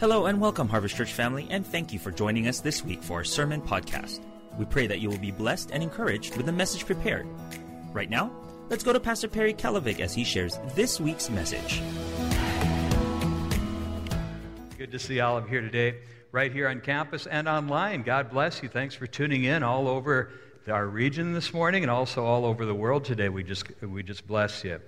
Hello and welcome, Harvest Church family, and thank you for joining us this week for our sermon podcast. We pray that you will be blessed and encouraged with the message prepared. Right now, let's go to Pastor Perry Kalavick as he shares this week's message. Good to see all of you here today, right here on campus and online. God bless you. Thanks for tuning in all over our region this morning and also all over the world today. We just bless you.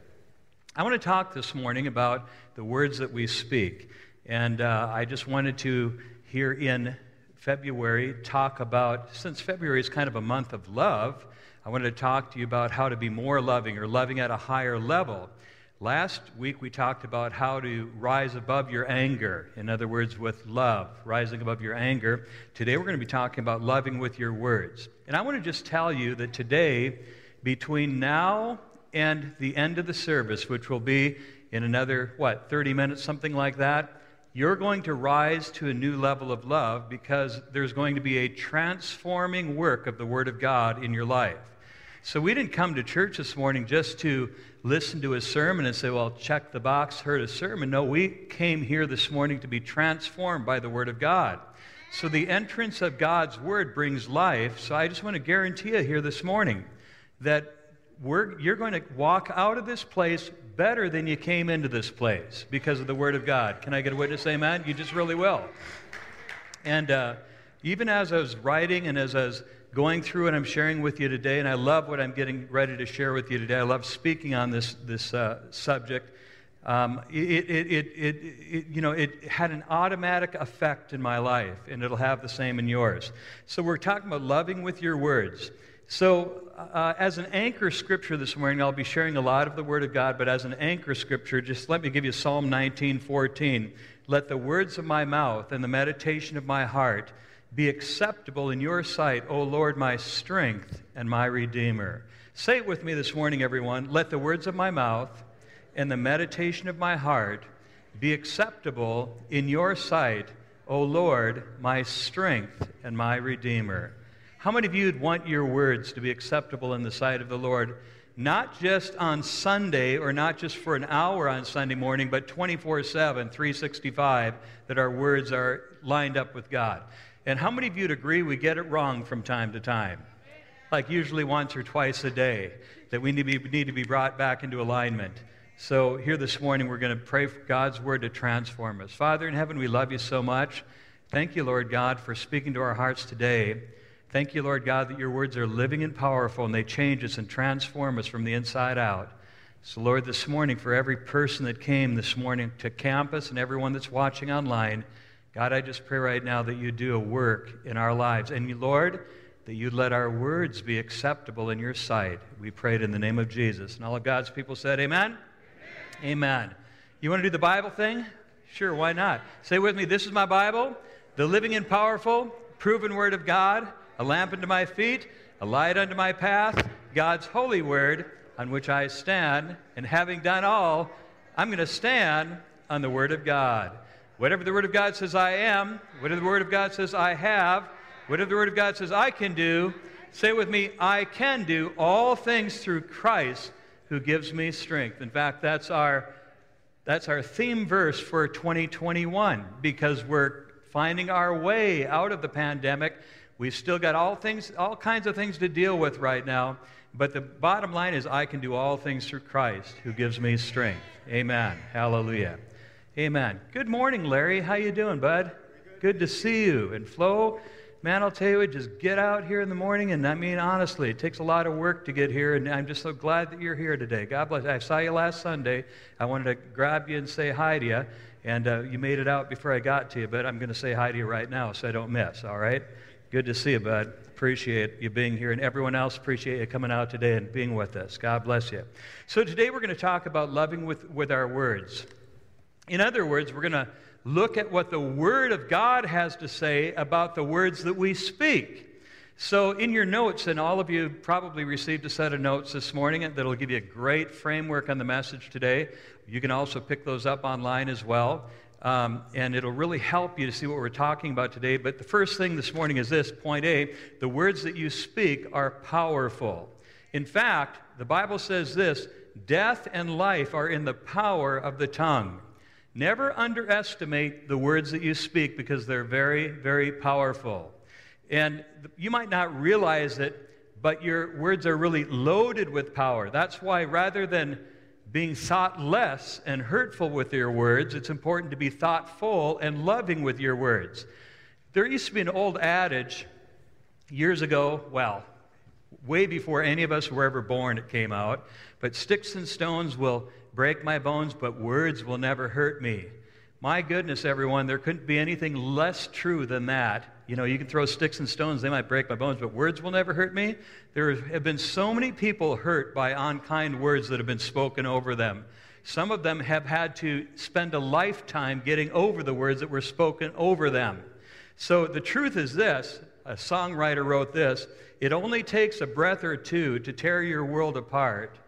I want to talk this morning about the words that we speak. And I just wanted to, here in February, talk about, since February is kind of a month of love, I wanted to talk to you about how to be more loving or loving at a higher level. Last week we talked about how to rise above your anger, in other words, with love, rising above your anger. Today we're going to be talking about loving with your words. And I want to just tell you that today, between now and the end of the service, which will be in another, 30 minutes, something like that, you're going to rise to a new level of love because there's going to be a transforming work of the Word of God in your life. So we didn't come to church this morning just to listen to a sermon and say, well, check the box, heard a sermon. No, we came here this morning to be transformed by the Word of God. So the entrance of God's Word brings life. So I just want to guarantee you here this morning that you're going to walk out of this place better than you came into this place because of the Word of God. Can I get a witness? Amen? You just really will. And even as I was writing and as I was going through and I'm sharing with you today, and I love what I'm getting ready to share with you today. I love speaking on this subject. It had an automatic effect in my life, and it'll have the same in yours. So we're talking about loving with your words. So as an anchor scripture this morning, I'll be sharing a lot of the Word of God, but as an anchor scripture, just let me give you Psalm 19:14. Let the words of my mouth and the meditation of my heart be acceptable in your sight, O Lord, my strength and my Redeemer. Say it with me this morning, everyone. Let the words of my mouth and the meditation of my heart be acceptable in your sight, O Lord, my strength and my Redeemer. How many of you would want your words to be acceptable in the sight of the Lord, not just on Sunday or not just for an hour on Sunday morning, but 24/7, 365, that our words are lined up with God? And how many of you would agree we get it wrong from time to time? Like usually once or twice a day, that we need to be brought back into alignment. So here this morning we're going to pray for God's Word to transform us. Father in heaven, we love you so much. Thank you, Lord God, for speaking to our hearts today. Thank you, Lord God, that your words are living and powerful, and they change us and transform us from the inside out. So, Lord, this morning, for every person that came this morning to campus and everyone that's watching online, God, I just pray right now that you do a work in our lives. And, Lord, that you let our words be acceptable in your sight. We pray it in the name of Jesus. And all of God's people said, amen? Amen. You want to do the Bible thing? Sure, why not? Say with me, this is my Bible, the living and powerful, proven Word of God, a lamp unto my feet, a light unto my path, God's holy word on which I stand. And having done all, I'm going to stand on the Word of God. Whatever the Word of God says I am, whatever the Word of God says I have, whatever the Word of God says I can do, say with me, I can do all things through Christ who gives me strength. In fact, that's our theme verse for 2021, because we're finding our way out of the pandemic. We've still got all kinds of things to deal with right now, but the bottom line is I can do all things through Christ who gives me strength. Amen. Hallelujah. Amen. Good morning, Larry. How you doing, bud? Good to see you. And Flo, man, I'll tell you, just get out here in the morning, and I mean, honestly, it takes a lot of work to get here, and I'm just so glad that you're here today. God bless you. I saw you last Sunday. I wanted to grab you and say hi to you, and you made it out before I got to you, but I'm going to say hi to you right now so I don't miss, all right? Good to see you, bud. Appreciate you being here, and everyone else, appreciate you coming out today and being with us. God bless you. So today we're going to talk about loving with our words. In other words, we're going to look at what the Word of God has to say about the words that we speak. So in your notes, and all of you probably received a set of notes this morning that'll give you a great framework on the message today. You can also pick those up online as well. And it'll really help you to see what we're talking about today. But the first thing this morning is this, point A, the words that you speak are powerful. In fact, the Bible says this, death and life are in the power of the tongue. Never underestimate the words that you speak because they're very, very powerful. And you might not realize it, but your words are really loaded with power. That's why rather than being thought less and hurtful with your words, it's important to be thoughtful and loving with your words. There used to be an old adage years ago, well, way before any of us were ever born it came out, but sticks and stones will break my bones, but words will never hurt me. My goodness, everyone, there couldn't be anything less true than that. You know, you can throw sticks and stones, they might break my bones, but words will never hurt me. There have been so many people hurt by unkind words that have been spoken over them. Some of them have had to spend a lifetime getting over the words that were spoken over them. So the truth is this, a songwriter wrote this, it only takes a breath or two to tear your world apart.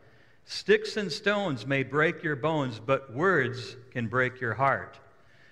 Sticks and stones may break your bones, but words can break your heart.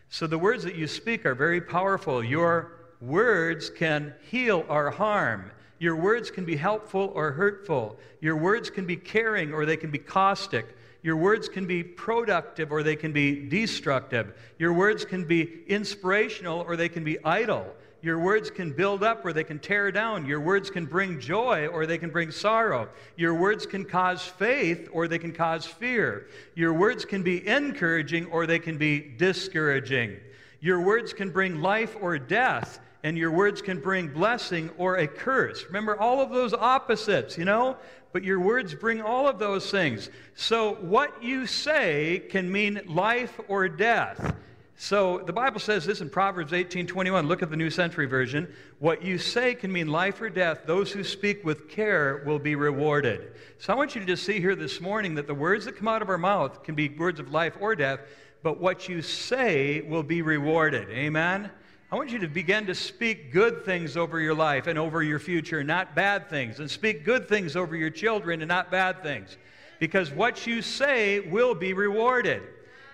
So the words that you speak are very powerful. Your words can heal or harm. Your words can be helpful or hurtful. Your words can be caring or they can be caustic. Your words can be productive or they can be destructive. Your words can be inspirational or they can be idle. Your words can build up or they can tear down. Your words can bring joy or they can bring sorrow. Your words can cause faith or they can cause fear. Your words can be encouraging or they can be discouraging. Your words can bring life or death, and your words can bring blessing or a curse. Remember all of those opposites, you know? But your words bring all of those things. So what you say can mean life or death. So the Bible says this in Proverbs 18:21. Look at the New Century Version. What you say can mean life or death. Those who speak with care will be rewarded. So I want you to just see here this morning that the words that come out of our mouth can be words of life or death, but what you say will be rewarded. Amen? I want you to begin to speak good things over your life and over your future, not bad things. And speak good things over your children and not bad things. Because what you say will be rewarded.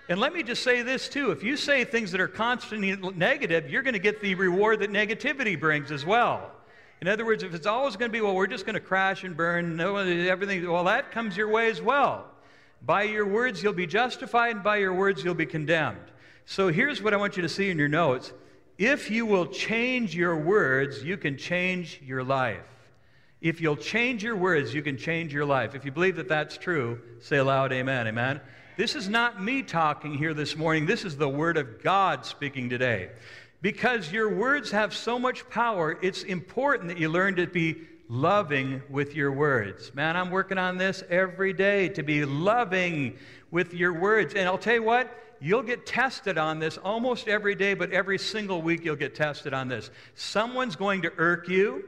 And let me just say this too, if you say things that are constantly negative, you're going to get the reward that negativity brings as well. In other words, if it's always going to be, well, we're just going to crash and burn, everything, well, that comes your way as well. By your words you'll be justified, and by your words you'll be condemned. So here's what I want you to see in your notes. If you will change your words, you can change your life. If you'll change your words, you can change your life. If you believe that that's true, say aloud, amen, amen. This is not me talking here this morning. This is the Word of God speaking today. Because your words have so much power, it's important that you learn to be loving with your words. Man, I'm working on this every day, to be loving with your words. And I'll tell you what, you'll get tested on this almost every day, but every single week you'll get tested on this. Someone's going to irk you.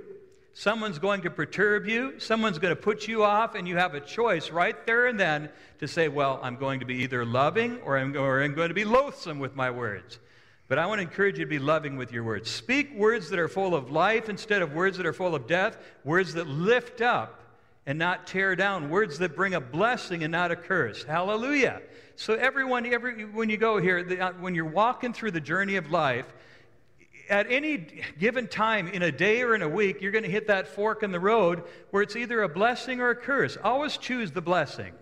Someone's going to perturb you. Someone's going to put you off, and you have a choice right there and then to say, well, I'm going to be either loving or I'm going to be loathsome with my words. But I want to encourage you to be loving with your words. Speak words that are full of life instead of words that are full of death, words that lift up and not tear down, words that bring a blessing and not a curse. Hallelujah. So everyone, when you go here, when you're walking through the journey of life, at any given time in a day or in a week, you're going to hit that fork in the road where it's either a blessing or a curse. Always choose the blessing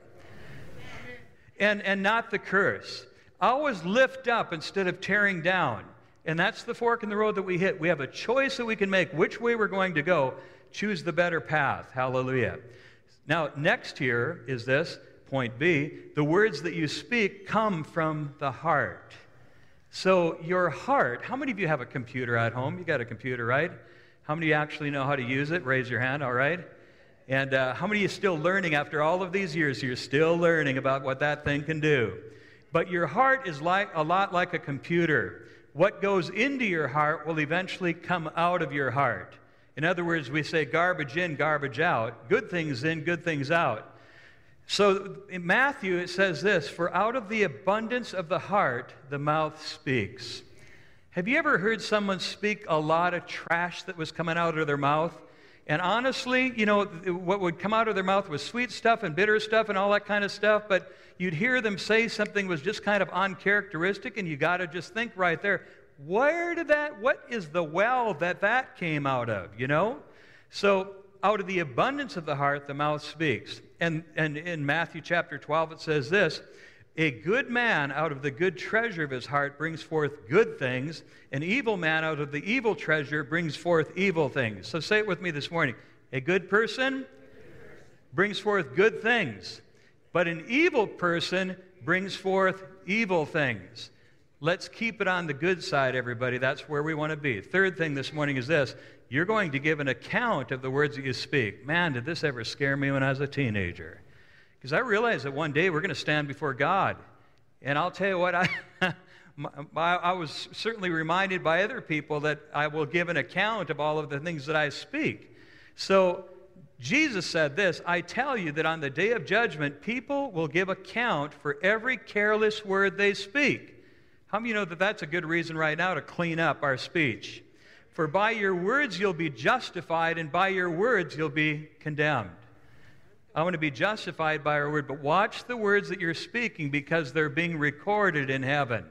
and not the curse. Always lift up instead of tearing down. And that's the fork in the road that we hit. We have a choice that we can make which way we're going to go. Choose the better path. Hallelujah. Now, next here is this, point B. The words that you speak come from the heart. So your heart, how many of you have a computer at home? You got a computer, right? How many actually know how to use it? Raise your hand, all right? And how many are still learning after all of these years? You're still learning about what that thing can do. But your heart is like a lot like a computer. What goes into your heart will eventually come out of your heart. In other words, we say garbage in, garbage out. Good things in, good things out. So in Matthew, it says this, for out of the abundance of the heart, the mouth speaks. Have you ever heard someone speak a lot of trash that was coming out of their mouth? And honestly, you know, what would come out of their mouth was sweet stuff and bitter stuff and all that kind of stuff, but you'd hear them say something was just kind of uncharacteristic, and you got to just think right there, what is the well that came out of, you know? So out of the abundance of the heart, the mouth speaks. And in Matthew chapter 12, it says this, A good man out of the good treasure of his heart brings forth good things. An evil man out of the evil treasure brings forth evil things. So say it with me this morning. A good person brings forth good things, but an evil person brings forth evil things. Let's keep it on the good side, everybody. That's where we want to be. Third thing this morning is this. You're going to give an account of the words that you speak. Man, did this ever scare me when I was a teenager. Because I realized that one day we're going to stand before God. And I'll tell you what, I was certainly reminded by other people that I will give an account of all of the things that I speak. So Jesus said this, I tell you that on the day of judgment, people will give account for every careless word they speak. How many of you know that that's a good reason right now to clean up our speech? For by your words you'll be justified, and by your words you'll be condemned. I want to be justified by our word, but watch the words that you're speaking because they're being recorded in heaven.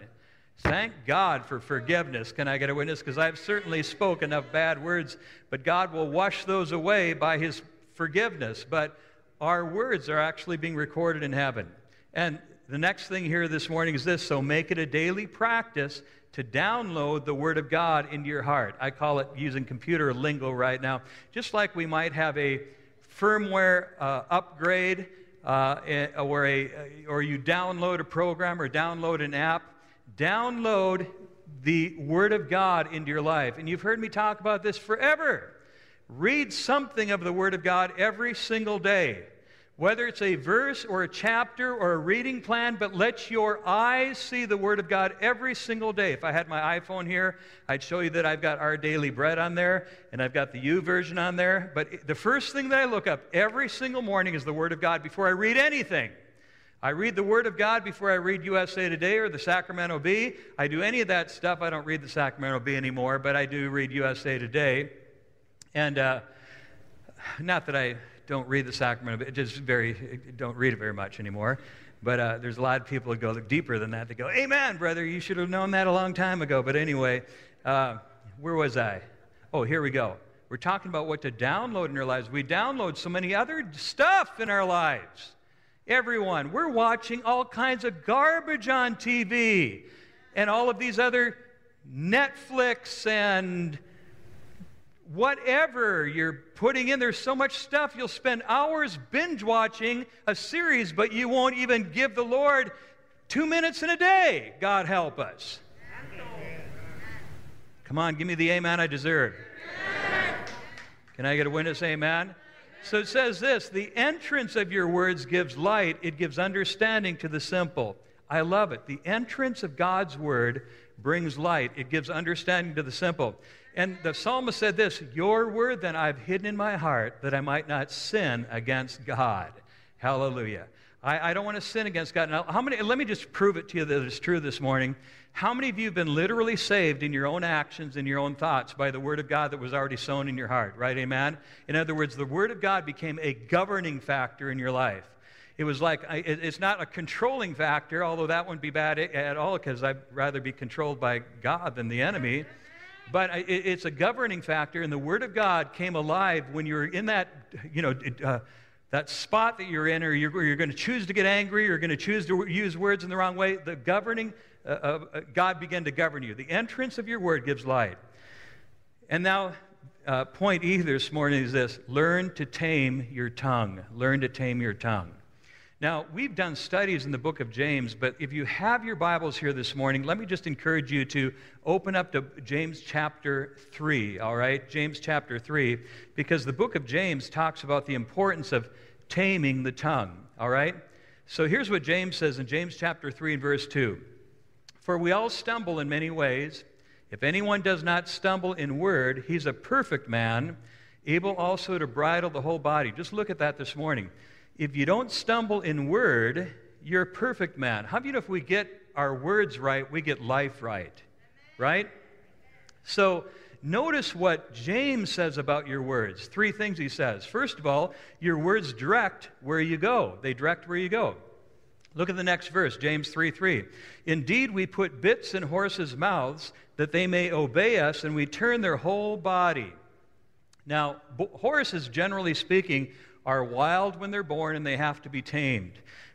Thank God for forgiveness. Can I get a witness? Because I've certainly spoken enough bad words, but God will wash those away by his forgiveness. But our words are actually being recorded in heaven. And the next thing here this morning is this, so make it a daily practice to download the Word of God into your heart. I call it using computer lingo right now. Just like we might have a firmware upgrade or you download a program or download an app, download the Word of God into your life. And you've heard me talk about this forever. Read something of the Word of God every single day, whether it's a verse or a chapter or a reading plan, but let your eyes see the Word of God every single day. If I had my iPhone here, I'd show you that I've got Our Daily Bread on there, and I've got the U version on there. But the first thing that I look up every single morning is the Word of God before I read anything. I read the Word of God before I read USA Today or the Sacramento Bee. I do any of that stuff. I don't read the Sacramento Bee anymore, but I do read USA Today. And not that I don't read the Sacramento, but just don't read it very much anymore. But there's a lot of people that go deeper than that. They go, amen, brother, you should have known that a long time ago. But anyway, where was I? Oh, here we go. We're talking about what to download in our lives. We download so many other stuff in our lives. Everyone, we're watching all kinds of garbage on TV and all of these other Netflix and whatever you're putting in, there's so much stuff. You'll spend hours binge-watching a series, but you won't even give the Lord 2 minutes in a day. God help us. Amen. Come on, give me the amen I deserve. Amen. Can I get a witness? Amen? Amen. So it says this, the entrance of your words gives light. It gives understanding to the simple. I love it. The entrance of God's word brings light. It gives understanding to the simple. And the psalmist said this, your word then I've hidden in my heart that I might not sin against God. Hallelujah. I don't want to sin against God. Now, let me just prove it to you that it's true this morning. How many of you have been literally saved in your own actions, in your own thoughts, by the word of God that was already sown in your heart, right? Amen? In other words, the word of God became a governing factor in your life. It was like, it's not a controlling factor, although that wouldn't be bad at all because I'd rather be controlled by God than the enemy. But it's a governing factor, and the Word of God came alive when you're in that, that spot that you're in, or you're going to choose to get angry, or you're going to choose to use words in the wrong way. The governing, God began to govern you. The entrance of your Word gives light. And now, point E this morning is this, learn to tame your tongue. Learn to tame your tongue. Now, we've done studies in the book of James, but if you have your Bibles here this morning, let me just encourage you to open up to James chapter 3, all right? James chapter 3, because the book of James talks about the importance of taming the tongue, all right? So here's what James says in James chapter 3 and verse 2. For we all stumble in many ways. If anyone does not stumble in word, he's a perfect man, able also to bridle the whole body. Just look at that this morning. If you don't stumble in word, you're a perfect man. How do you know if we get our words right, we get life right? Right? So notice what James says about your words. Three things he says. First of all, your words direct where you go. They direct where you go. Look at the next verse, James 3:3. Indeed, we put bits in horses' mouths that they may obey us, and we turn their whole body. Now, horses, generally speaking, are wild when they're born and they have to be tamed.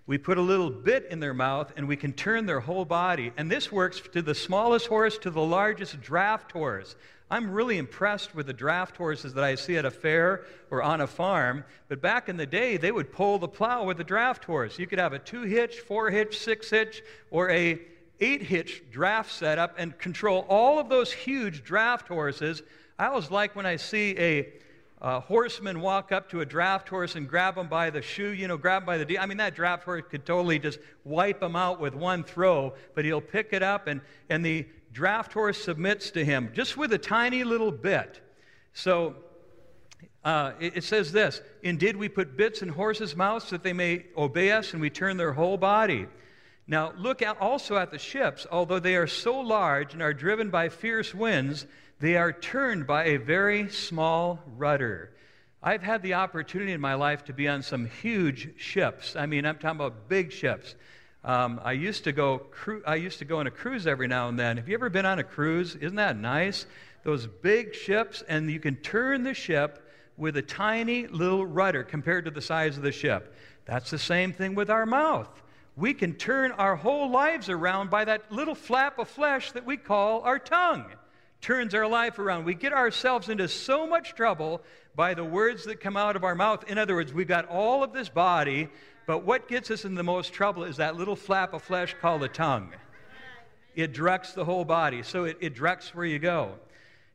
We put a little bit in their mouth, and we can turn their whole body. And this works to the smallest horse to the largest draft horse. I'm really impressed with the draft horses that I see at a fair or on a farm. But back in the day, they would pull the plow with a draft horse. You could have a 2-hitch, 4-hitch, 6-hitch, or a 8-hitch draft setup and control all of those huge draft horses. I always like when I see a horseman walk up to a draft horse and grab him by the shoe, grab him by the D. I mean, that draft horse could totally just wipe him out with one throw, but he'll pick it up, and the draft horse submits to him just with a tiny little bit. So it says this, "Indeed, we put bits in horses' mouths that they may obey us, and we turn their whole body." Now, look at also at the ships. Although they are so large and are driven by fierce winds, they are turned by a very small rudder. I've had the opportunity in my life to be on some huge ships. I mean, I'm talking about big ships. I used to go on a cruise every now and then. Have you ever been on a cruise? Isn't that nice? Those big ships, and you can turn the ship with a tiny little rudder compared to the size of the ship. That's the same thing with our mouth. We can turn our whole lives around by that little flap of flesh that we call our tongue. Turns our life around. We get ourselves into so much trouble by the words that come out of our mouth. In other words, we've got all of this body, but what gets us in the most trouble is that little flap of flesh called the tongue. It directs the whole body, so it directs where you go.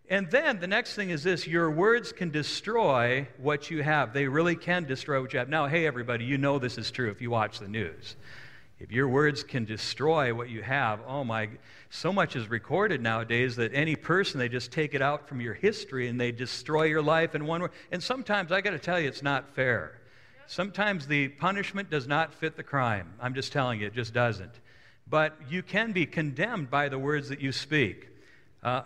And then the next thing is this, your words can destroy what you have. They really can destroy what you have. Now, hey, everybody, you know this is true if you watch the news. If your words can destroy what you have, oh my, so much is recorded nowadays that any person, they just take it out from your history and they destroy your life in one word. And sometimes, I got to tell you, it's not fair. Sometimes the punishment does not fit the crime. I'm just telling you, it just doesn't. But you can be condemned by the words that you speak.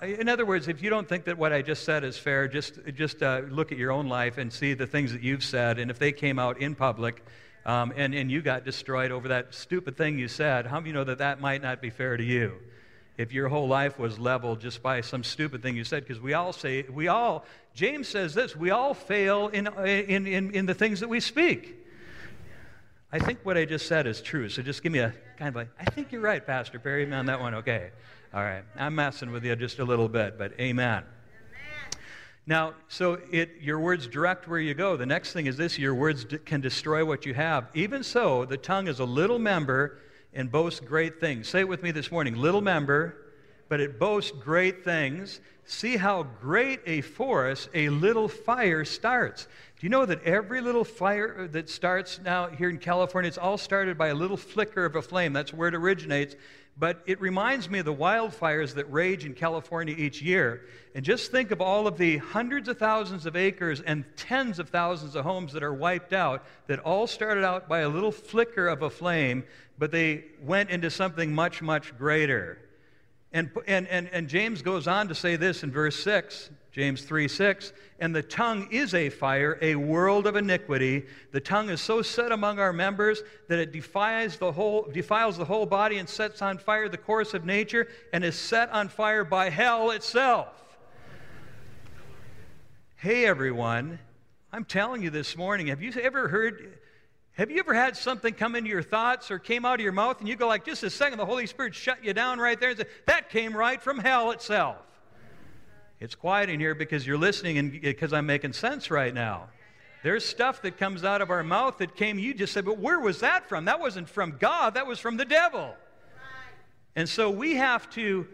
In other words, if you don't think that what I just said is fair, just look at your own life and see the things that you've said. And if they came out in public, and you got destroyed over that stupid thing you said, how do you know that that might not be fair to you? If your whole life was leveled just by some stupid thing you said, because James says this, we all fail in the things that we speak. I think what I just said is true, so just give me a kind of like, I think you're right, Pastor Perry, on that one, okay. All right, I'm messing with you just a little bit, but amen. Now, so your words direct where you go. The next thing is this, your words can destroy what you have. Even so, the tongue is a little member and boasts great things. Say it with me this morning, little member, but it boasts great things. See how great a forest a little fire starts. Do you know that every little fire that starts now here in California, it's all started by a little flicker of a flame. That's where it originates. But it reminds me of the wildfires that rage in California each year. And just think of all of the hundreds of thousands of acres and tens of thousands of homes that are wiped out that all started out by a little flicker of a flame, but they went into something much, much greater. And James goes on to say this in verse 6, James 3:6, and the tongue is a fire, a world of iniquity. The tongue is so set among our members that it defiles the whole body and sets on fire the course of nature and is set on fire by hell itself. Hey, everyone, I'm telling you this morning, have you ever had something come into your thoughts or came out of your mouth and you go like, just a second, the Holy Spirit shut you down right there and said, that came right from hell itself. It's quiet in here because you're listening and because I'm making sense right now. There's stuff that comes out of our mouth that came, you just said, but where was that from? That wasn't from God, that was from the devil. Right. And so we have to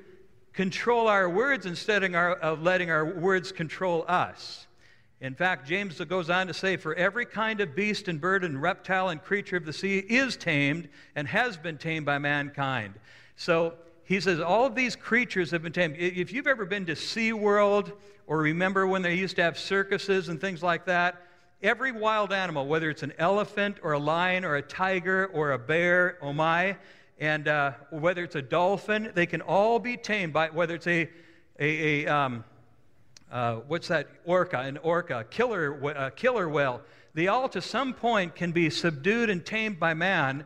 control our words instead of letting our words control us. In fact, James goes on to say, for every kind of beast and bird and reptile and creature of the sea is tamed and has been tamed by mankind. So he says, all of these creatures have been tamed. If you've ever been to SeaWorld or remember when they used to have circuses and things like that, every wild animal, whether it's an elephant or a lion or a tiger or a bear, oh my, and whether it's a dolphin, they can all be tamed by, whether it's killer whale. They all to some point can be subdued and tamed by man.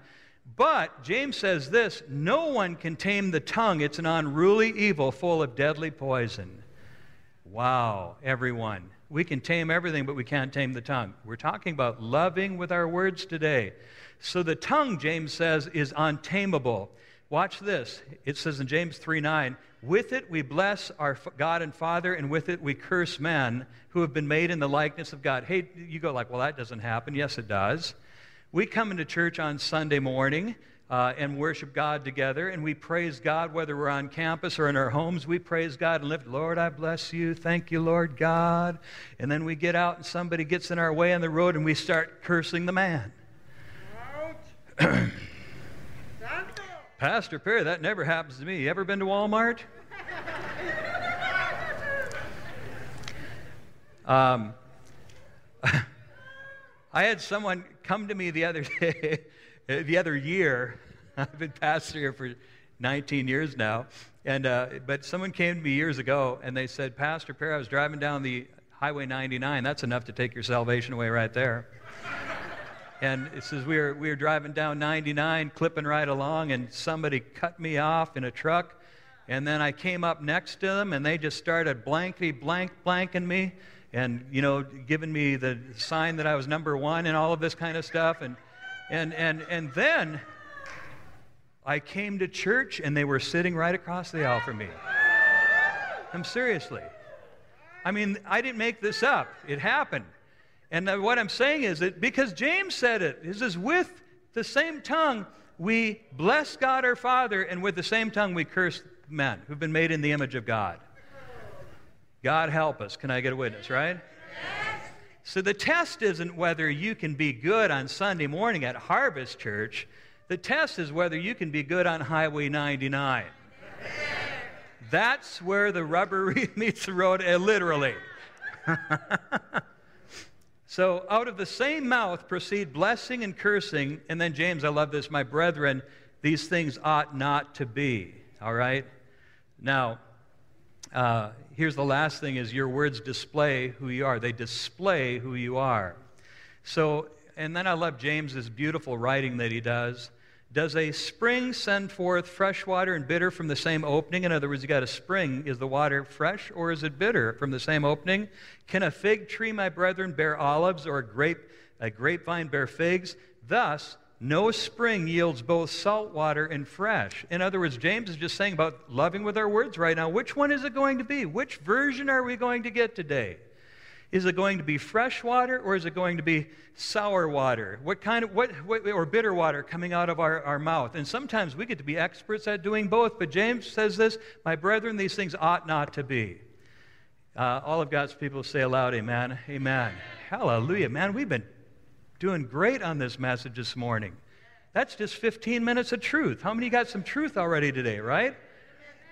But James says this, no one can tame the tongue. It's an unruly evil full of deadly poison. Wow, everyone. We can tame everything, but we can't tame the tongue. We're talking about loving with our words today. So the tongue, James says, is untamable. Watch this. It says in James 3:9, with it we bless our God and Father, and with it we curse men who have been made in the likeness of God. Hey, you go like, well, that doesn't happen. Yes, it does. We come into church on Sunday morning and worship God together, and we praise God whether we're on campus or in our homes. We praise God and lift, Lord, I bless you. Thank you, Lord God. And then we get out and somebody gets in our way on the road and we start cursing the man. Pastor Perry, that never happens to me. You ever been to Walmart? I had someone come to me the other day, the other year. I've been pastor here for 19 years now, and but someone came to me years ago and they said, Pastor Perry, I was driving down the Highway 99. That's enough to take your salvation away right there. And it says, we were driving down 99, clipping right along, and somebody cut me off in a truck. And then I came up next to them, and they just started blanking me and, you know, giving me the sign that I was number one and all of this kind of stuff. And then I came to church, and they were sitting right across the aisle from me. I'm seriously. I mean, I didn't make this up. It happened. And what I'm saying is that because James said it, he says, with the same tongue we bless God our Father, and with the same tongue we curse men who've been made in the image of God. God help us. Can I get a witness, right? Yes. So the test isn't whether you can be good on Sunday morning at Harvest Church. The test is whether you can be good on Highway 99. Yes. That's where the rubber meets the road, literally. So out of the same mouth proceed blessing and cursing. And then James, I love this, my brethren, these things ought not to be. All right? Now, here's the last thing is your words display who you are. They display who you are. So, and then I love James's beautiful writing that he does. Does a spring send forth fresh water and bitter from the same opening? In other words, you got a spring. Is the water fresh or is it bitter from the same opening? Can a fig tree, my brethren, bear olives, or a grapevine bear figs? Thus, no spring yields both salt water and fresh. In other words, James is just saying about loving with our words right now. Which one is it going to be? Which version are we going to get today? Is it going to be fresh water, or is it going to be sour water? What kind of what or bitter water coming out of our mouth? And sometimes we get to be experts at doing both. But James says this, my brethren, these things ought not to be. All of God's people say aloud, amen. Amen. Amen. Hallelujah, man. We've been doing great on this message this morning. That's just 15 minutes of truth. How many got some truth already today, right?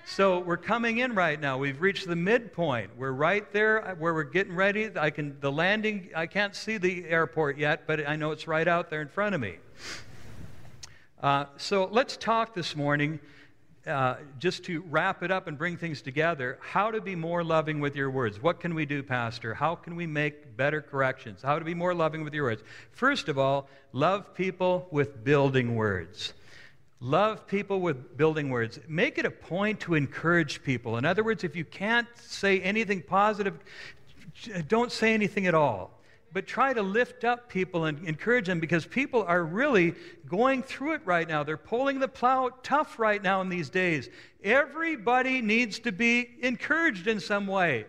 So we're coming in right now. We've reached the midpoint. We're right there where we're getting ready. The landing, I can't see the airport yet, but I know it's right out there in front of me. So let's talk this morning, just to wrap it up and bring things together, how to be more loving with your words. What can we do, Pastor? How can we make better corrections? How to be more loving with your words? First of all, love people with building words. Love people with building words. Make it a point to encourage people. In other words, if you can't say anything positive, don't say anything at all. But try to lift up people and encourage them, because people are really going through it right now. They're pulling the plow tough right now in these days. Everybody needs to be encouraged in some way.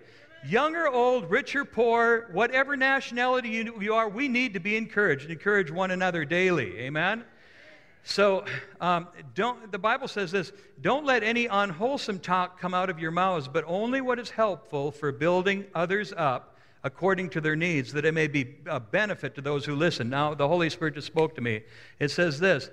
Young or old, rich or poor, whatever nationality you are, we need to be encouraged and encourage one another daily. Amen? So the Bible says this, don't let any unwholesome talk come out of your mouths, but only what is helpful for building others up according to their needs, that it may be a benefit to those who listen. Now, the Holy Spirit just spoke to me. It says this,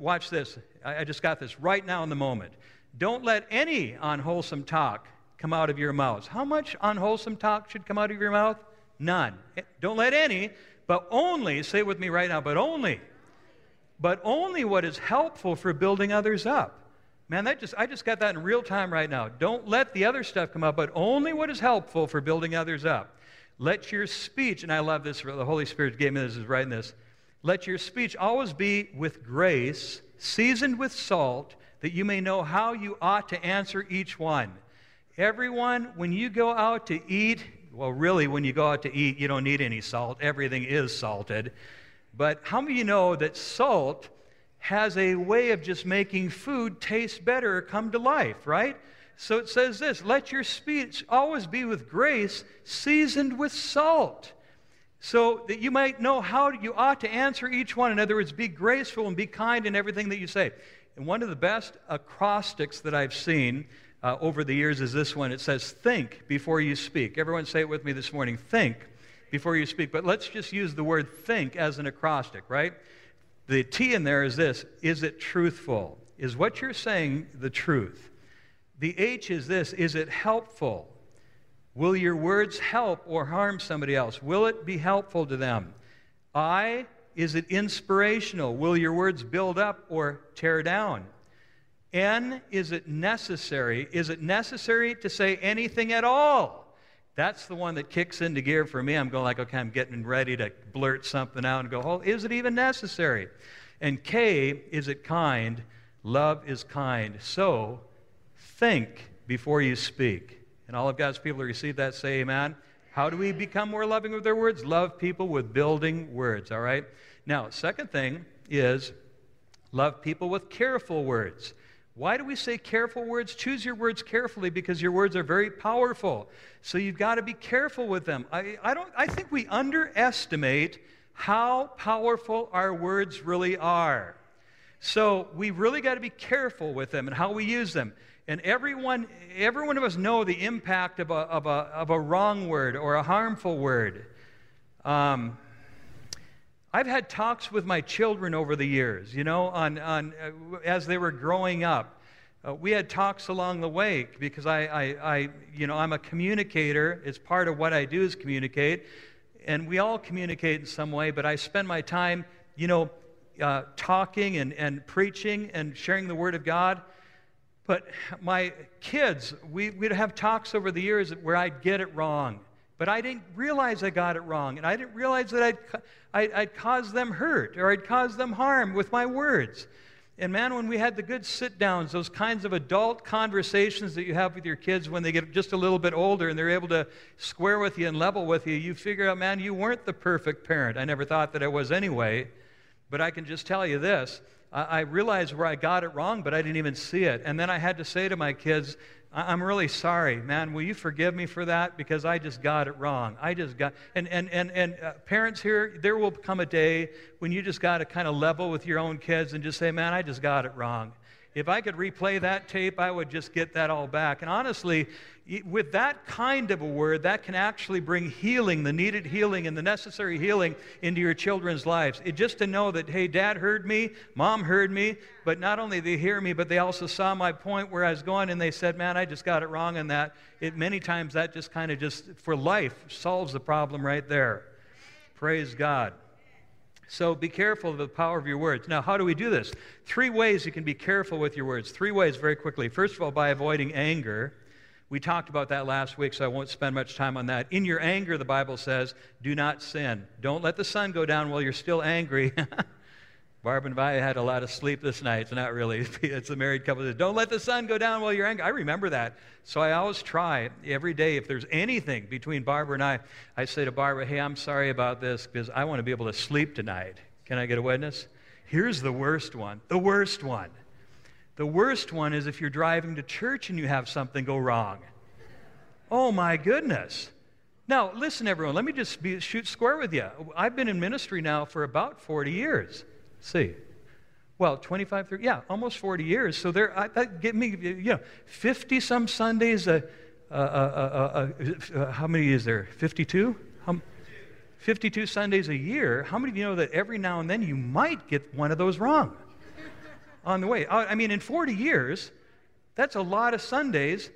watch this. I just got this right now in the moment. Don't let any unwholesome talk come out of your mouths. How much unwholesome talk should come out of your mouth? None. Don't let any, but only, say it with me right now, but only what is helpful for building others up. Man, I just got that in real time right now. Don't let the other stuff come up, but only what is helpful for building others up. Let your speech, and I love this, the Holy Spirit gave me this, is right in this. Let your speech always be with grace, seasoned with salt, that you may know how you ought to answer each one. Everyone, when you go out to eat, well, really, when you go out to eat, you don't need any salt. Everything is salted. But how many of you know that salt has a way of just making food taste better, come to life, right? So it says this, let your speech always be with grace, seasoned with salt, so that you might know how you ought to answer each one. In other words, be graceful and be kind in everything that you say. And one of the best acrostics that I've seen over the years is this one. It says, think before you speak. Everyone say it with me this morning, think before you speak. But let's just use the word think as an acrostic, right? The T in there is this, is it truthful? Is what you're saying the truth? The H is this, is it helpful? Will your words help or harm somebody else? Will it be helpful to them? I, is it inspirational? Will your words build up or tear down? N, is it necessary? Is it necessary to say anything at all? That's the one that kicks into gear for me. I'm going like, okay, I'm getting ready to blurt something out and go, oh, is it even necessary? And K, is it kind? Love is kind. So think before you speak. And all of God's people who receive that say amen. How do we become more loving with their words? Love people with building words, all right? Now, second thing is love people with careful words. Why do we say careful words? Choose your words carefully because your words are very powerful. So you've got to be careful with them. I think we underestimate how powerful our words really are. So we really got to be careful with them and how we use them. And every one of us know the impact of a wrong word or a harmful word. I've had talks with my children over the years, you know, as they were growing up. We had talks along the way because I'm a communicator. It's part of what I do is communicate, and we all communicate in some way. But I spend my time, you know, talking and preaching and sharing the Word of God. But my kids, we'd have talks over the years where I'd get it wrong. But I didn't realize I got it wrong, and I didn't realize that I'd caused them hurt or I'd caused them harm with my words. And man, when we had the good sit-downs, those kinds of adult conversations that you have with your kids when they get just a little bit older and they're able to square with you and level with you, you figure out, man, you weren't the perfect parent. I never thought that I was anyway, but I can just tell you this. I realized where I got it wrong, but I didn't even see it. And then I had to say to my kids, I'm really sorry, man. Will you forgive me for that? Because I just got it wrong. Parents here, there will come a day when you just got to kind of level with your own kids and just say, man, I just got it wrong. If I could replay that tape, I would just get that all back. And honestly, with that kind of a word, that can actually bring healing, the needed healing and the necessary healing into your children's lives. It just to know that, hey, Dad heard me, Mom heard me, but not only they hear me, but they also saw my point where I was going, and they said, man, I just got it wrong on that. Many times that just kind of for life, solves the problem right there. Praise God. So be careful of the power of your words. Now, how do we do this? 3 ways you can be careful with your words. 3 ways very quickly. First of all, by avoiding anger. We talked about that last week, so I won't spend much time on that. In your anger, the Bible says, do not sin. Don't let the sun go down while you're still angry. Barb and I had a lot of sleep this night. It's not really. It's a married couple. Don't let the sun go down while you're angry. I remember that. So I always try every day, if there's anything between Barbara and I say to Barbara, hey, I'm sorry about this because I want to be able to sleep tonight. Can I get a witness? Here's the worst one. The worst one. The worst one is if you're driving to church and you have something go wrong. Oh, my goodness. Now, listen, everyone. Let me just shoot square with you. I've been in ministry now for about 40 years. 25, 30, almost 40 years. So there, that get me, 50 some Sundays. How many is there? 52? 52 Sundays a year. How many of you know that every now and then you might get one of those wrong on the way? I mean, in 40 years, that's a lot of Sundays.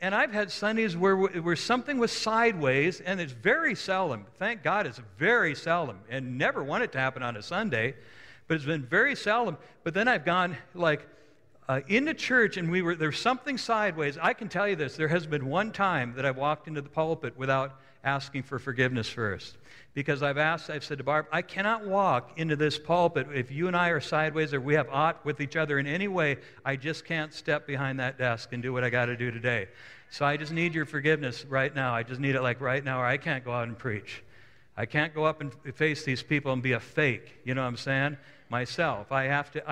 And I've had Sundays where something was sideways, and it's very seldom. Thank God it's very seldom, and never want it to happen on a Sunday, but it's been very seldom. But then I've gone like, in the church, and there's something sideways. I can tell you this. There has been one time that I walked into the pulpit without asking for forgiveness first. Because I've said to Barb, I cannot walk into this pulpit if you and I are sideways or we have aught with each other in any way. I just can't step behind that desk and do what I got to do today. So I just need your forgiveness right now. I just need it like right now, or I can't go out and preach. I can't go up and face these people and be a fake. You know what I'm saying? Myself. I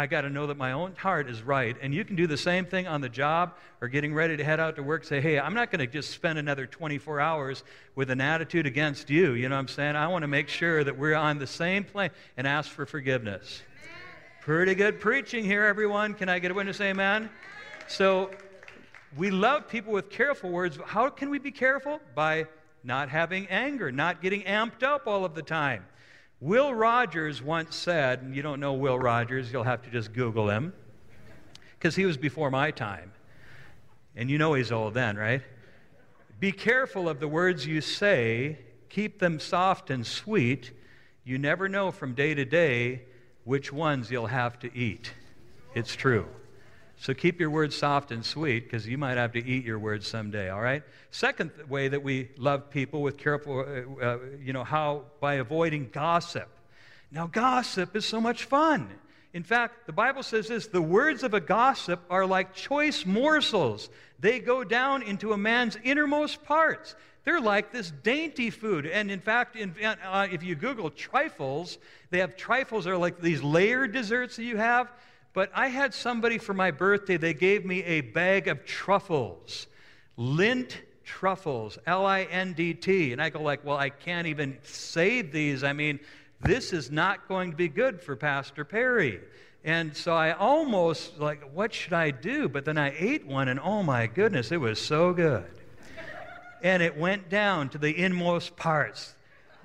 got to know that my own heart is right. And you can do the same thing on the job or getting ready to head out to work. Say, hey, I'm not going to just spend another 24 hours with an attitude against you. You know what I'm saying? I want to make sure that we're on the same plane and ask for forgiveness. Amen. Pretty good preaching here, everyone. Can I get a witness? Amen? So we love people with careful words. But how can we be careful? By not having anger, not getting amped up all of the time. Will Rogers once said, and you don't know Will Rogers, you'll have to just Google him, because he was before my time. And you know he's old then, right? Be careful of the words you say, keep them soft and sweet. You never know from day to day which ones you'll have to eat. It's true. So keep your words soft and sweet, because you might have to eat your words someday, all right? Second way that we love people with careful, by avoiding gossip. Now, gossip is so much fun. In fact, the Bible says this, the words of a gossip are like choice morsels. They go down into a man's innermost parts. They're like this dainty food. And in fact, if you Google trifles, trifles are like these layered desserts that you have. But I had somebody for my birthday, they gave me a bag of truffles, Lindt truffles, L-I-N-D-T. And I go like, well, I can't even save these. I mean, this is not going to be good for Pastor Perry. And so I almost like, what should I do? But then I ate one, and oh my goodness, it was so good. And it went down to the inmost parts.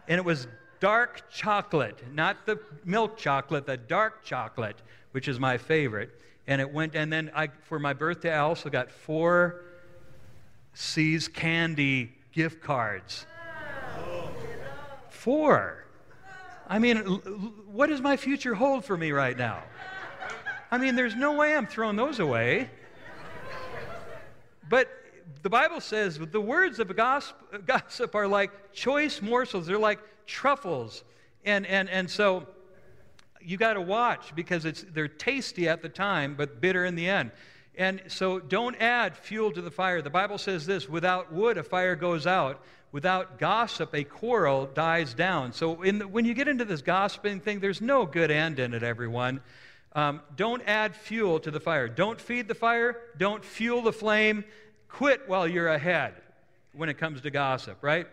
And it was dark chocolate, not the milk chocolate, the dark chocolate, which is my favorite. And it went, and then for my birthday, I also got 4 C's candy gift cards. 4. I mean, what does my future hold for me right now? I mean, there's no way I'm throwing those away. But the Bible says the words of gossip are like choice morsels. They're like truffles. And so you got to watch, because they're tasty at the time, but bitter in the end. And so don't add fuel to the fire. The Bible says this, without wood, a fire goes out. Without gossip, a quarrel dies down. So when you get into this gossiping thing, there's no good end in it, everyone. Don't add fuel to the fire. Don't feed the fire. Don't fuel the flame. Quit while you're ahead when it comes to gossip, right?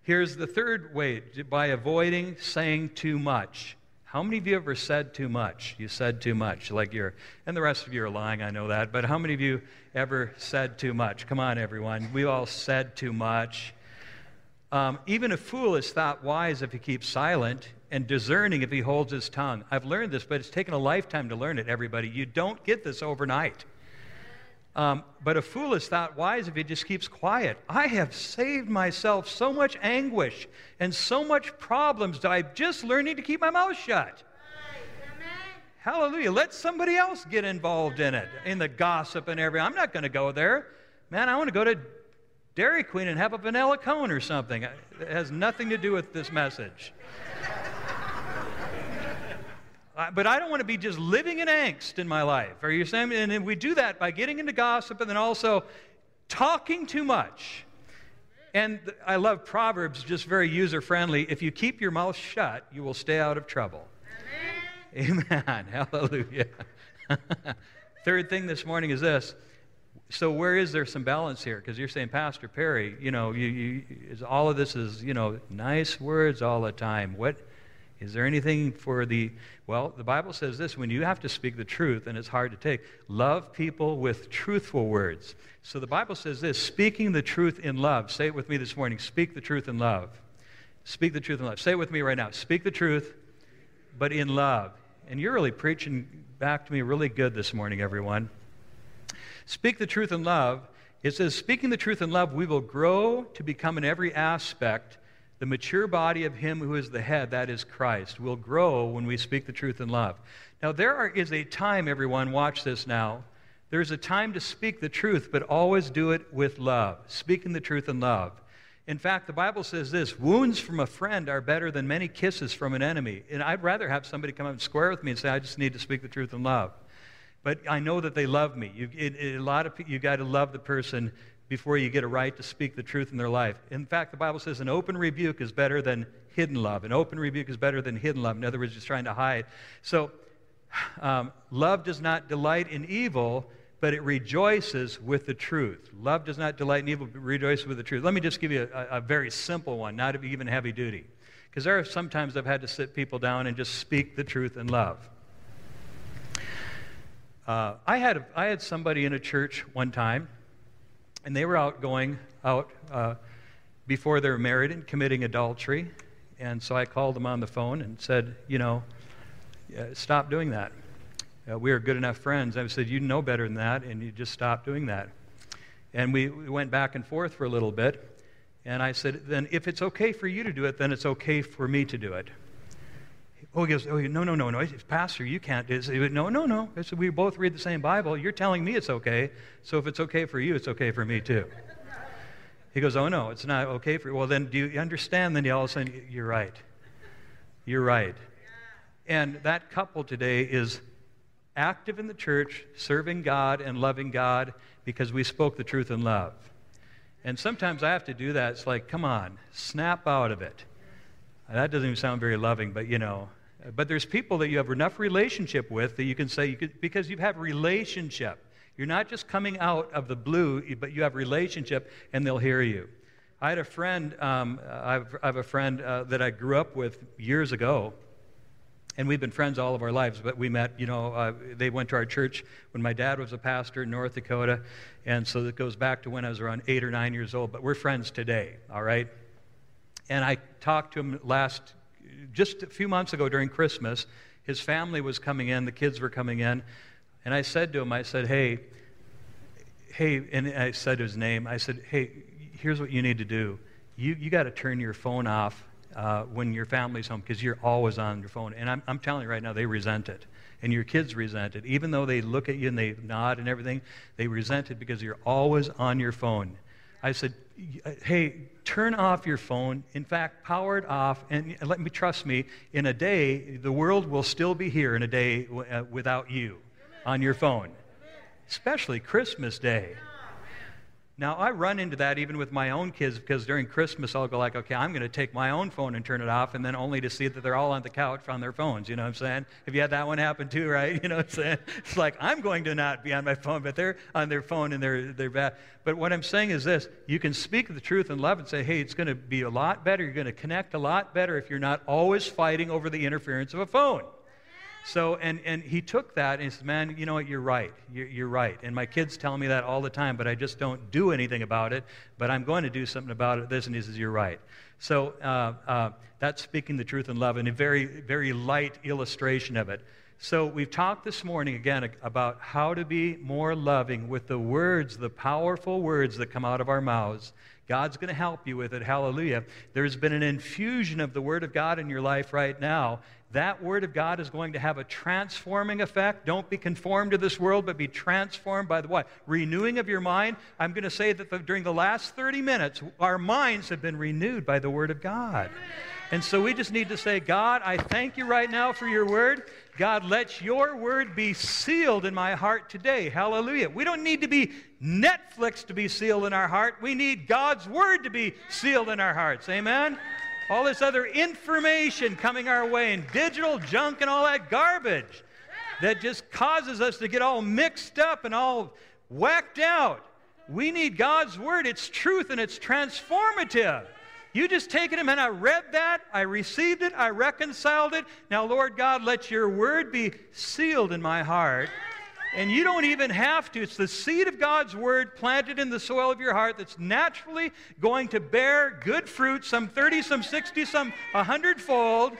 Here's the third way, by avoiding saying too much. How many of you ever said too much? You said too much, and the rest of you are lying, I know that, but how many of you ever said too much? Come on, everyone, we all said too much. Even a fool is thought wise if he keeps silent, and discerning if he holds his tongue. I've learned this, but it's taken a lifetime to learn it, everybody. You don't get this overnight. But a fool is thought wise if he just keeps quiet. I have saved myself so much anguish and so much problems that I'm just learning to keep my mouth shut. Right. Hallelujah. Let somebody else get involved in it, in the gossip and everything. I'm not going to go there. Man, I want to go to Dairy Queen and have a vanilla cone or something. It has nothing to do with this message. But I don't want to be just living in angst in my life. Are you saying? And we do that by getting into gossip and then also talking too much. And I love Proverbs, just very user-friendly. If you keep your mouth shut, you will stay out of trouble. Amen. Amen. Hallelujah. Third thing this morning is this. So where is there some balance here? Because you're saying, Pastor Perry, all of this is, nice words all the time. What? Is there anything for the Bible says this, when you have to speak the truth, and it's hard to take, love people with truthful words. So the Bible says this, speaking the truth in love. Say it with me this morning, speak the truth in love. Speak the truth in love. Say it with me right now, speak the truth, but in love. And you're really preaching back to me really good this morning, everyone. Speak the truth in love. It says, speaking the truth in love, we will grow to become in every aspect The mature body of him who is the head, that is Christ, will grow when we speak the truth in love. Now, there is a time, everyone, watch this now. There's a time to speak the truth, but always do it with love, speaking the truth in love. In fact, the Bible says this, wounds from a friend are better than many kisses from an enemy. And I'd rather have somebody come up and square with me and say, I just need to speak the truth in love. But I know that they love me. You got to love the person before you get a right to speak the truth in their life. In fact, the Bible says an open rebuke is better than hidden love. An open rebuke is better than hidden love. In other words, just trying to hide. So love does not delight in evil, but it rejoices with the truth. Love does not delight in evil, but rejoices with the truth. Let me just give you a very simple one, not even heavy duty. Because there are sometimes I've had to sit people down and just speak the truth in love. I had somebody in a church one time, and they were out before they were married and committing adultery. And so I called them on the phone and said, stop doing that. We are good enough friends. I said, you know better than that, and you just stop doing that. And we went back and forth for a little bit. And I said, then if it's okay for you to do it, then it's okay for me to do it. Oh, he goes, no. I said, Pastor, you can't do this. He goes, no. I said, we both read the same Bible. You're telling me it's okay. So if it's okay for you, it's okay for me too. He goes, oh, no, it's not okay for you. Well, then do you understand? Then all of a sudden, you're right. You're right. And that couple today is active in the church, serving God and loving God because we spoke the truth in love. And sometimes I have to do that. It's like, come on, snap out of it. That doesn't even sound very loving, but But there's people that you have enough relationship with that you can say, because you have relationship. You're not just coming out of the blue, but you have relationship, and they'll hear you. I had a friend, I have a friend that I grew up with years ago, and we've been friends all of our lives, but we met, they went to our church when my dad was a pastor in North Dakota, and so that goes back to when I was around 8 or 9 years old, but we're friends today, all right? And I talked to him just a few months ago during Christmas. His family was coming in, the kids were coming in, and I said to him, I said, hey, and I said his name, I said, hey, here's what you need to do. You got to turn your phone off when your family's home, because you're always on your phone. And I'm telling you right now, they resent it, and your kids resent it. Even though they look at you and they nod and everything, they resent it because you're always on your phone. I said, hey, turn off your phone. In fact, power it off. And trust me, in a day, the world will still be here in a day without you on your phone, especially Christmas Day. Now, I run into that even with my own kids, because during Christmas, I'll go like, okay, I'm going to take my own phone and turn it off, and then only to see that they're all on the couch on their phones, you know what I'm saying? Have you had that one happen too, right? You know what I'm saying? It's like, I'm going to not be on my phone, but they're on their phone and they're bad. But what I'm saying is this, you can speak the truth in love and say, hey, it's going to be a lot better, you're going to connect a lot better if you're not always fighting over the interference of a phone. So, and he took that and he said, man, you know what, you're right. You're right. And my kids tell me that all the time, but I just don't do anything about it. But I'm going to do something about it. And he says, you're right. So that's speaking the truth in love, and a very, very light illustration of it. So we've talked this morning, again, about how to be more loving with the words, the powerful words that come out of our mouths. God's going to help you with it. Hallelujah. There's been an infusion of the Word of God in your life right now. That Word of God is going to have a transforming effect. Don't be conformed to this world, but be transformed by the what? Renewing of your mind. I'm going to say that during the last 30 minutes, our minds have been renewed by the Word of God. And so we just need to say, God, I thank you right now for your Word. God, let your Word be sealed in my heart today. Hallelujah. We don't need to be Netflix to be sealed in our heart. We need God's Word to be sealed in our hearts. Amen? All this other information coming our way and digital junk and all that garbage that just causes us to get all mixed up and all whacked out. We need God's Word. It's truth and it's transformative. You just taken him and I read that, I received it, I reconciled it. Now, Lord God, let your Word be sealed in my heart. And you don't even have to. It's the seed of God's Word planted in the soil of your heart that's naturally going to bear good fruit, some 30, some 60, some 100-fold.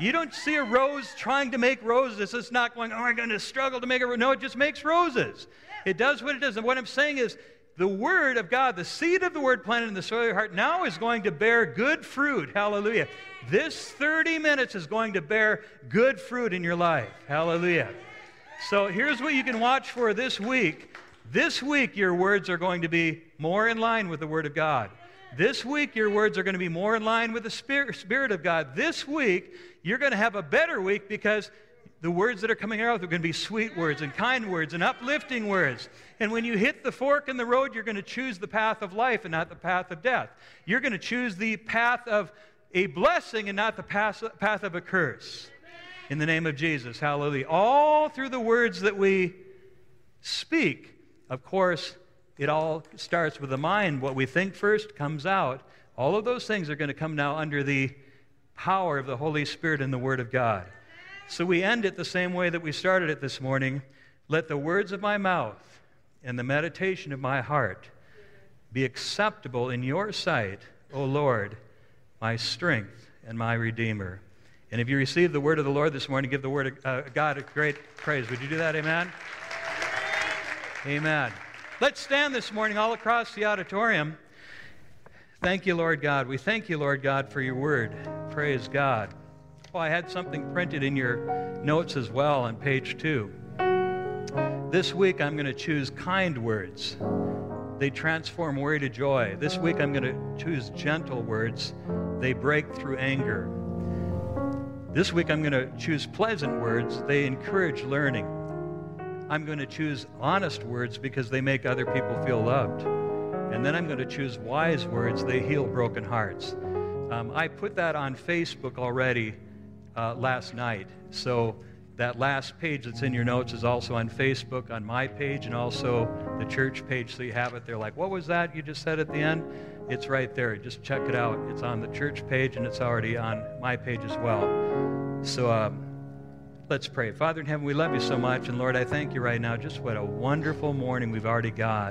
You don't see a rose trying to make roses. It's not going, oh, I'm going to struggle to make a rose. No, it just makes roses. It does what it does. And what I'm saying is, the word of God, the seed of the word planted in the soil of your heart now is going to bear good fruit. Hallelujah. This 30 minutes is going to bear good fruit in your life. Hallelujah. So here's what you can watch for this week. This week, your words are going to be more in line with the word of God. This week, your words are going to be more in line with the Spirit of God. This week, you're going to have a better week because the words that are coming out are going to be sweet words and kind words and uplifting words. And when you hit the fork in the road, you're going to choose the path of life and not the path of death. You're going to choose the path of a blessing and not the path of a curse. In the name of Jesus, hallelujah. All through the words that we speak, of course, it all starts with the mind. What we think first comes out. All of those things are going to come now under the power of the Holy Spirit and the Word of God. So we end it the same way that we started it this morning. Let the words of my mouth and the meditation of my heart be acceptable in your sight, O Lord, my strength and my Redeemer. And if you receive the word of the Lord this morning, give the word of God a great praise. Would you do that? Amen? Amen. Let's stand this morning all across the auditorium. Thank you, Lord God. We thank you, Lord God, for your word. Praise God. Oh, I had something printed in your notes as well on page 2. This week I'm going to choose kind words. They transform worry to joy. This week I'm going to choose gentle words. They break through anger. This week I'm going to choose pleasant words. They encourage learning. I'm going to choose honest words because they make other people feel loved. And then I'm going to choose wise words. They heal broken hearts. I put that on Facebook already. Last night. So that last page that's in your notes is also on Facebook, on my page, and also the church page, so you have it there. Like, what was that you just said at the end? It's right there. Just check it out. It's on the church page, and it's already on my page as well. So let's pray. Father in heaven, we love you so much, and Lord, I thank you right now. Just what a wonderful morning we've already got.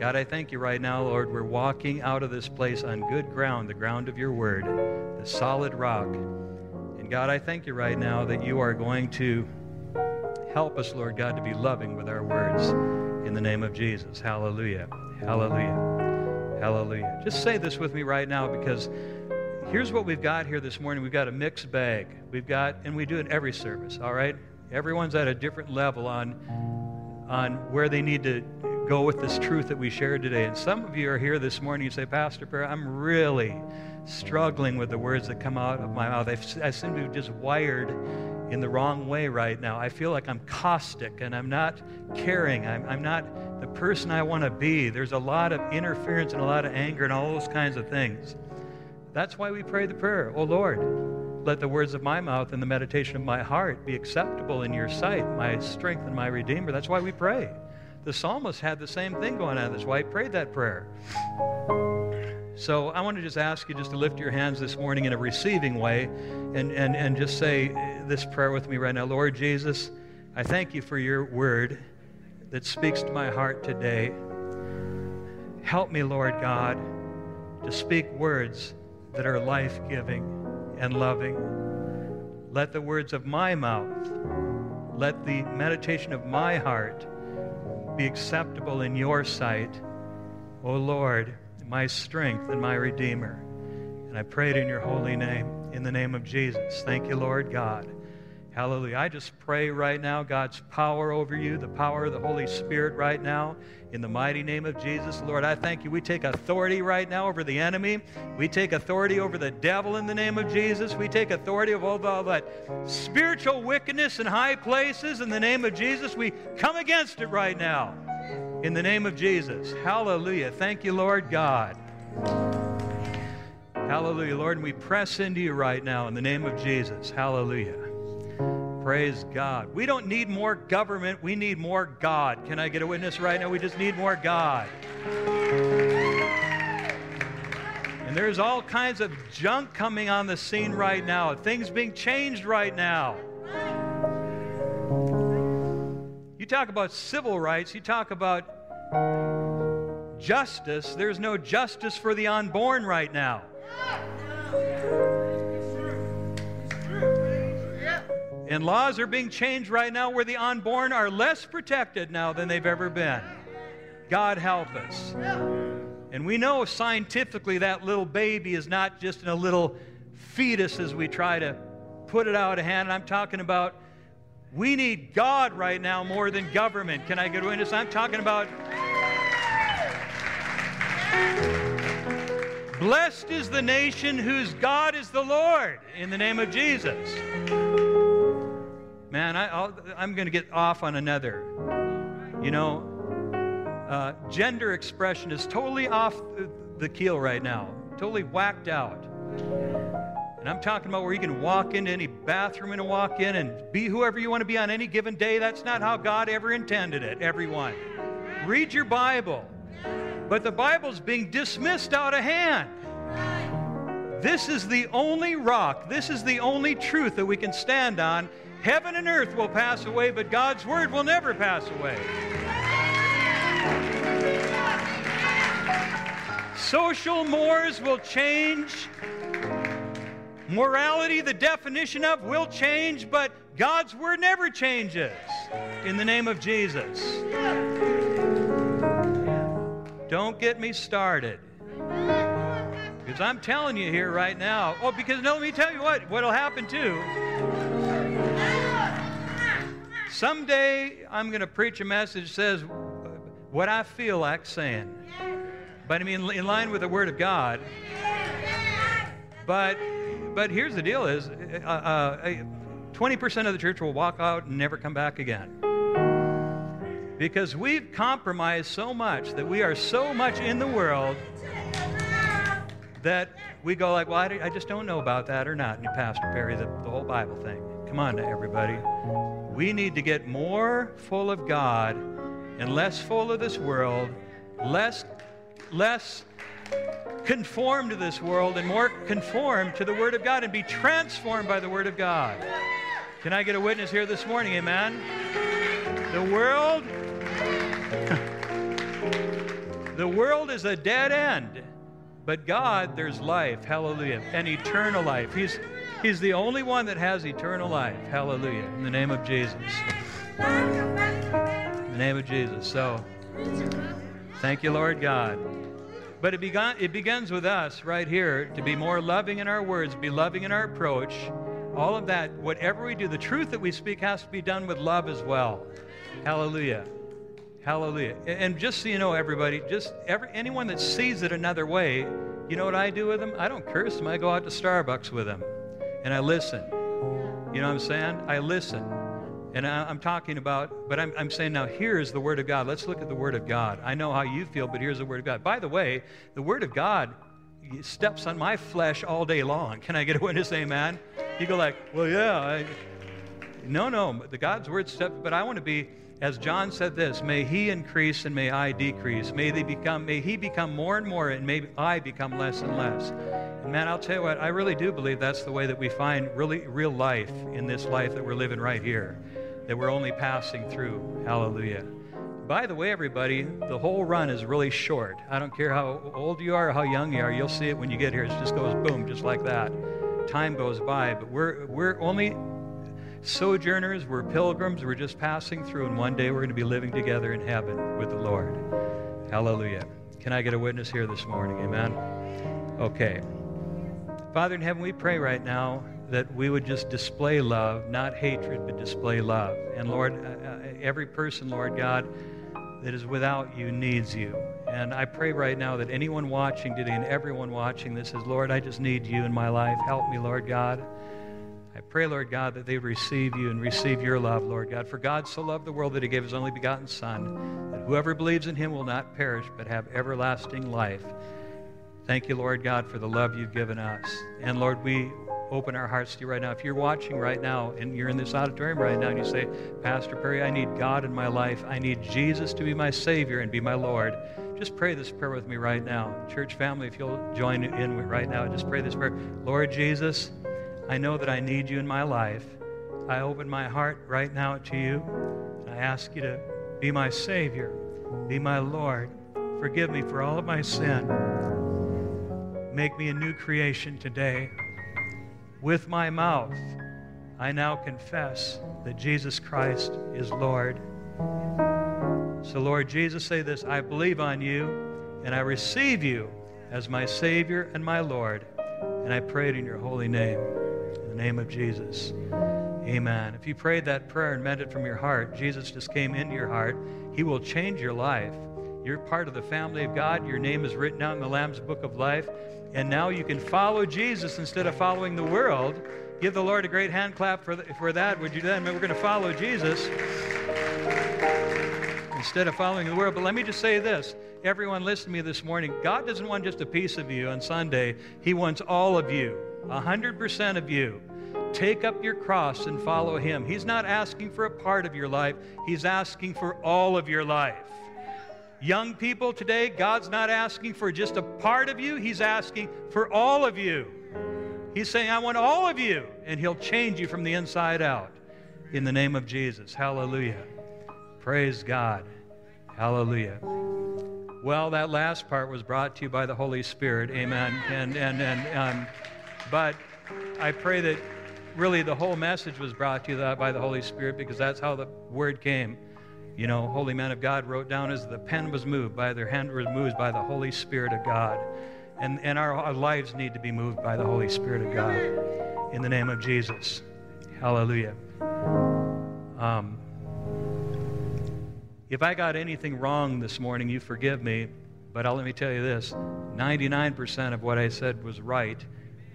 God, I thank you right now, Lord. We're walking out of this place on good ground, the ground of your word, the solid rock. God, I thank you right now that you are going to help us, Lord God, to be loving with our words in the name of Jesus. Hallelujah. Hallelujah. Hallelujah. Just say this with me right now, because here's what we've got here this morning. We've got a mixed bag. We've got, and we do it every service, all right? Everyone's at a different level on where they need to go with this truth that we shared today. And some of you are here this morning, you say, Pastor Perry, I'm really struggling with the words that come out of my mouth. I seem to be just wired in the wrong way right now. I feel like I'm caustic and I'm not caring. I'm not the person I want to be. There's a lot of interference and a lot of anger and all those kinds of things. That's why we pray the prayer, oh Lord, let the words of my mouth and the meditation of my heart be acceptable in your sight, my strength and my Redeemer. That's why we pray. The psalmist had the same thing going on. That's why he prayed that prayer. So I want to just ask you just to lift your hands this morning in a receiving way and just say this prayer with me right now. Lord Jesus, I thank you for your word that speaks to my heart today. Help me, Lord God, to speak words that are life-giving and loving. Let the words of my mouth, let the meditation of my heart be acceptable in your sight, O Lord, my strength and my Redeemer. And I prayed in your holy name, in the name of Jesus. Thank you, Lord God. Hallelujah. I just pray right now God's power over you, the power of the Holy Spirit right now, in the mighty name of Jesus. Lord, I thank you. We take authority right now over the enemy. We take authority over the devil in the name of Jesus. We take authority over all that spiritual wickedness in high places in the name of Jesus. We come against it right now. In the name of Jesus. Hallelujah. Thank you, Lord God. Hallelujah, Lord. And we press into you right now in the name of Jesus. Hallelujah. Praise God. We don't need more government. We need more God. Can I get a witness right now? We just need more God. And there's all kinds of junk coming on the scene right now. Things being changed right now. You talk about civil rights, you talk about justice. There's no justice for the unborn right now. And laws are being changed right now where the unborn are less protected now than they've ever been. God help us. And we know scientifically that little baby is not just in a little fetus as we try to put it out of hand. And I'm talking about we need God right now more than government. Can I get a witness? I'm talking about blessed is the nation whose God is the Lord, in the name of Jesus. Man, I'm going to get off on another. You know, gender expression is totally off the keel right now, totally whacked out. And I'm talking about where you can walk into any bathroom and walk in and be whoever you want to be on any given day. That's not how God ever intended it, everyone. Read your Bible. But the Bible's being dismissed out of hand. This is the only rock. This is the only truth that we can stand on. Heaven and earth will pass away, but God's word will never pass away. Social mores will change. Morality, the definition of, will change, but God's word never changes. In the name of Jesus. Don't get me started. Because I'm telling you here right now. Oh, because no, let me tell you what'll happen too. Someday I'm going to preach a message that says what I feel like saying. But I mean, in line with the Word of God. But here's the deal is, 20% of the church will walk out and never come back again. Because we've compromised so much that we are so much in the world that we go like, well, I just don't know about that or not. And Pastor Perry, the whole Bible thing. Come on now, everybody. We need to get more full of God and less full of this world, less conformed to this world and more conformed to the Word of God and be transformed by the Word of God. Can I get a witness here this morning? Amen. The world is a dead end, but God, there's life, hallelujah, and eternal life. He's the only one that has eternal life, hallelujah, in the name of Jesus. In the name of Jesus. So, thank you, Lord God. But it begins with us right here to be more loving in our words, be loving in our approach, all of that. Whatever we do, the truth that we speak has to be done with love as well. Hallelujah. Hallelujah. And just so you know, everybody, just anyone that sees it another way, you know what I do with them? I don't curse them. I go out to Starbucks with them, and I listen. You know what I'm saying? I listen. And I'm saying now, here is the Word of God. Let's look at the Word of God. I know how you feel, but here's the Word of God. By the way, the Word of God steps on my flesh all day long. Can I get a witness? Amen? You go like, well, yeah. No, the God's Word steps, but I want to be, as John said this, may he increase and may I decrease. May he become more and more and may I become less and less. And man, I'll tell you what, I really do believe that's the way that we find really real life in this life that we're living right here, that we're only passing through. Hallelujah. By the way, everybody, the whole run is really short. I don't care how old you are or how young you are. You'll see it when you get here. It just goes boom, just like that. Time goes by, but we're only sojourners, we're pilgrims, we're just passing through, and one day we're going to be living together in heaven with the Lord. Hallelujah. Can I get a witness here this morning? Amen. Okay. Father in heaven, we pray right now that we would just display love, not hatred, but display love. And Lord, every person, Lord God, that is without you needs you. And I pray right now that anyone watching today and everyone watching this says, Lord, I just need you in my life. Help me, Lord God. I pray, Lord God, that they receive you and receive your love, Lord God. For God so loved the world that he gave his only begotten Son, that whoever believes in him will not perish but have everlasting life. Thank you, Lord God, for the love you've given us. And Lord, we open our hearts to you right now. If you're watching right now and you're in this auditorium right now and you say, Pastor Perry, I need God in my life. I need Jesus to be my Savior and be my Lord. Just pray this prayer with me right now. Church family, if you'll join in right now, just pray this prayer. Lord Jesus, I know that I need you in my life. I open my heart right now to you. I ask you to be my Savior, be my Lord. Forgive me for all of my sin. Make me a new creation today. With my mouth, I now confess that Jesus Christ is Lord. So, Lord Jesus, say this: I believe on you, and I receive you as my Savior and my Lord. And I pray it in your holy name, in the name of Jesus. Amen. If you prayed that prayer and meant it from your heart, Jesus just came into your heart. He will change your life. You're part of the family of God. Your name is written out in the Lamb's Book of Life. And now you can follow Jesus instead of following the world. Give the Lord a great hand clap for that. Would you then? We're going to follow Jesus instead of following the world. But let me just say this. Everyone listen to me this morning. God doesn't want just a piece of you on Sunday. He wants all of you, 100% of you. Take up your cross and follow him. He's not asking for a part of your life. He's asking for all of your life. Young people today, God's not asking for just a part of you. He's asking for all of you. He's saying, I want all of you. And he'll change you from the inside out in the name of Jesus. Hallelujah. Praise God. Hallelujah. Well, that last part was brought to you by the Holy Spirit. Amen. But I pray that really the whole message was brought to you by the Holy Spirit, because that's how the word came. You know, holy men of God wrote down as the pen was moved by their hand was moved by the Holy Spirit of God. And our lives need to be moved by the Holy Spirit of God in the name of Jesus. Hallelujah. If I got anything wrong this morning, you forgive me, but let me tell you this, 99% of what I said was right.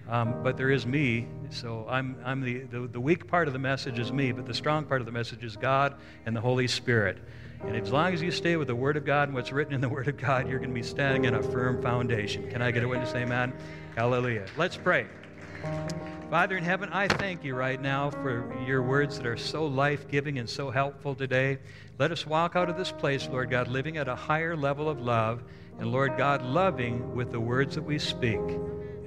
But there is me, so I'm the weak part of the message is me, but the strong part of the message is God and the Holy Spirit. And as long as you stay with the Word of God and what's written in the Word of God, you're going to be standing on a firm foundation. Can I get a witness? Amen. Hallelujah. Let's pray. Father in heaven, I thank you right now for your words that are so life-giving and so helpful today. Let us walk out of this place, Lord God, living at a higher level of love, and Lord God, loving with the words that we speak.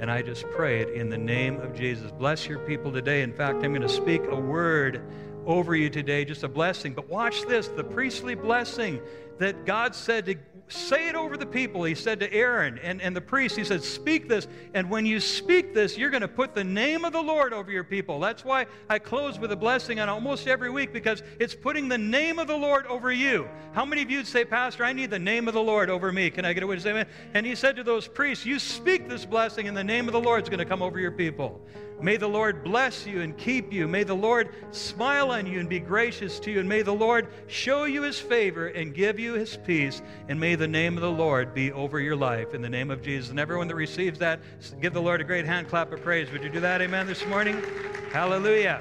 And I just pray it in the name of Jesus. Bless your people today. In fact, I'm going to speak a word over you today, just a blessing. But watch this, the priestly blessing that God said to say it over the people. He said to Aaron and the priest, he said, speak this. And when you speak this, you're going to put the name of the Lord over your people. That's why I close with a blessing on almost every week, because it's putting the name of the Lord over you. How many of you say, Pastor, I need the name of the Lord over me? Can I get a witness? Amen. And he said to those priests, you speak this blessing and the name of the Lord is going to come over your people. May the Lord bless you and keep you. May the Lord smile on you and be gracious to you. And may the Lord show you his favor and give you his peace. And may the name of the Lord be over your life in the name of Jesus. And everyone that receives that, give the Lord a great hand clap of praise. Would you do that, amen, this morning? Hallelujah.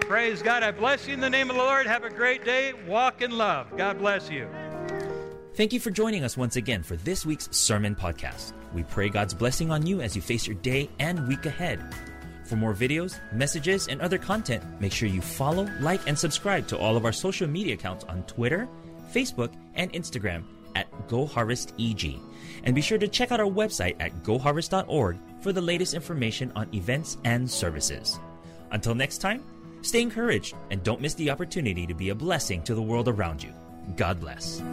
Praise God. I bless you in the name of the Lord. Have a great day. Walk in love. God bless you. Thank you for joining us once again for this week's sermon podcast. We pray God's blessing on you as you face your day and week ahead. For more videos, messages, and other content, make sure you follow, like, and subscribe to all of our social media accounts on Twitter, Facebook, and Instagram at GoHarvestEG. And be sure to check out our website at goharvest.org for the latest information on events and services. Until next time, stay encouraged and don't miss the opportunity to be a blessing to the world around you. God bless.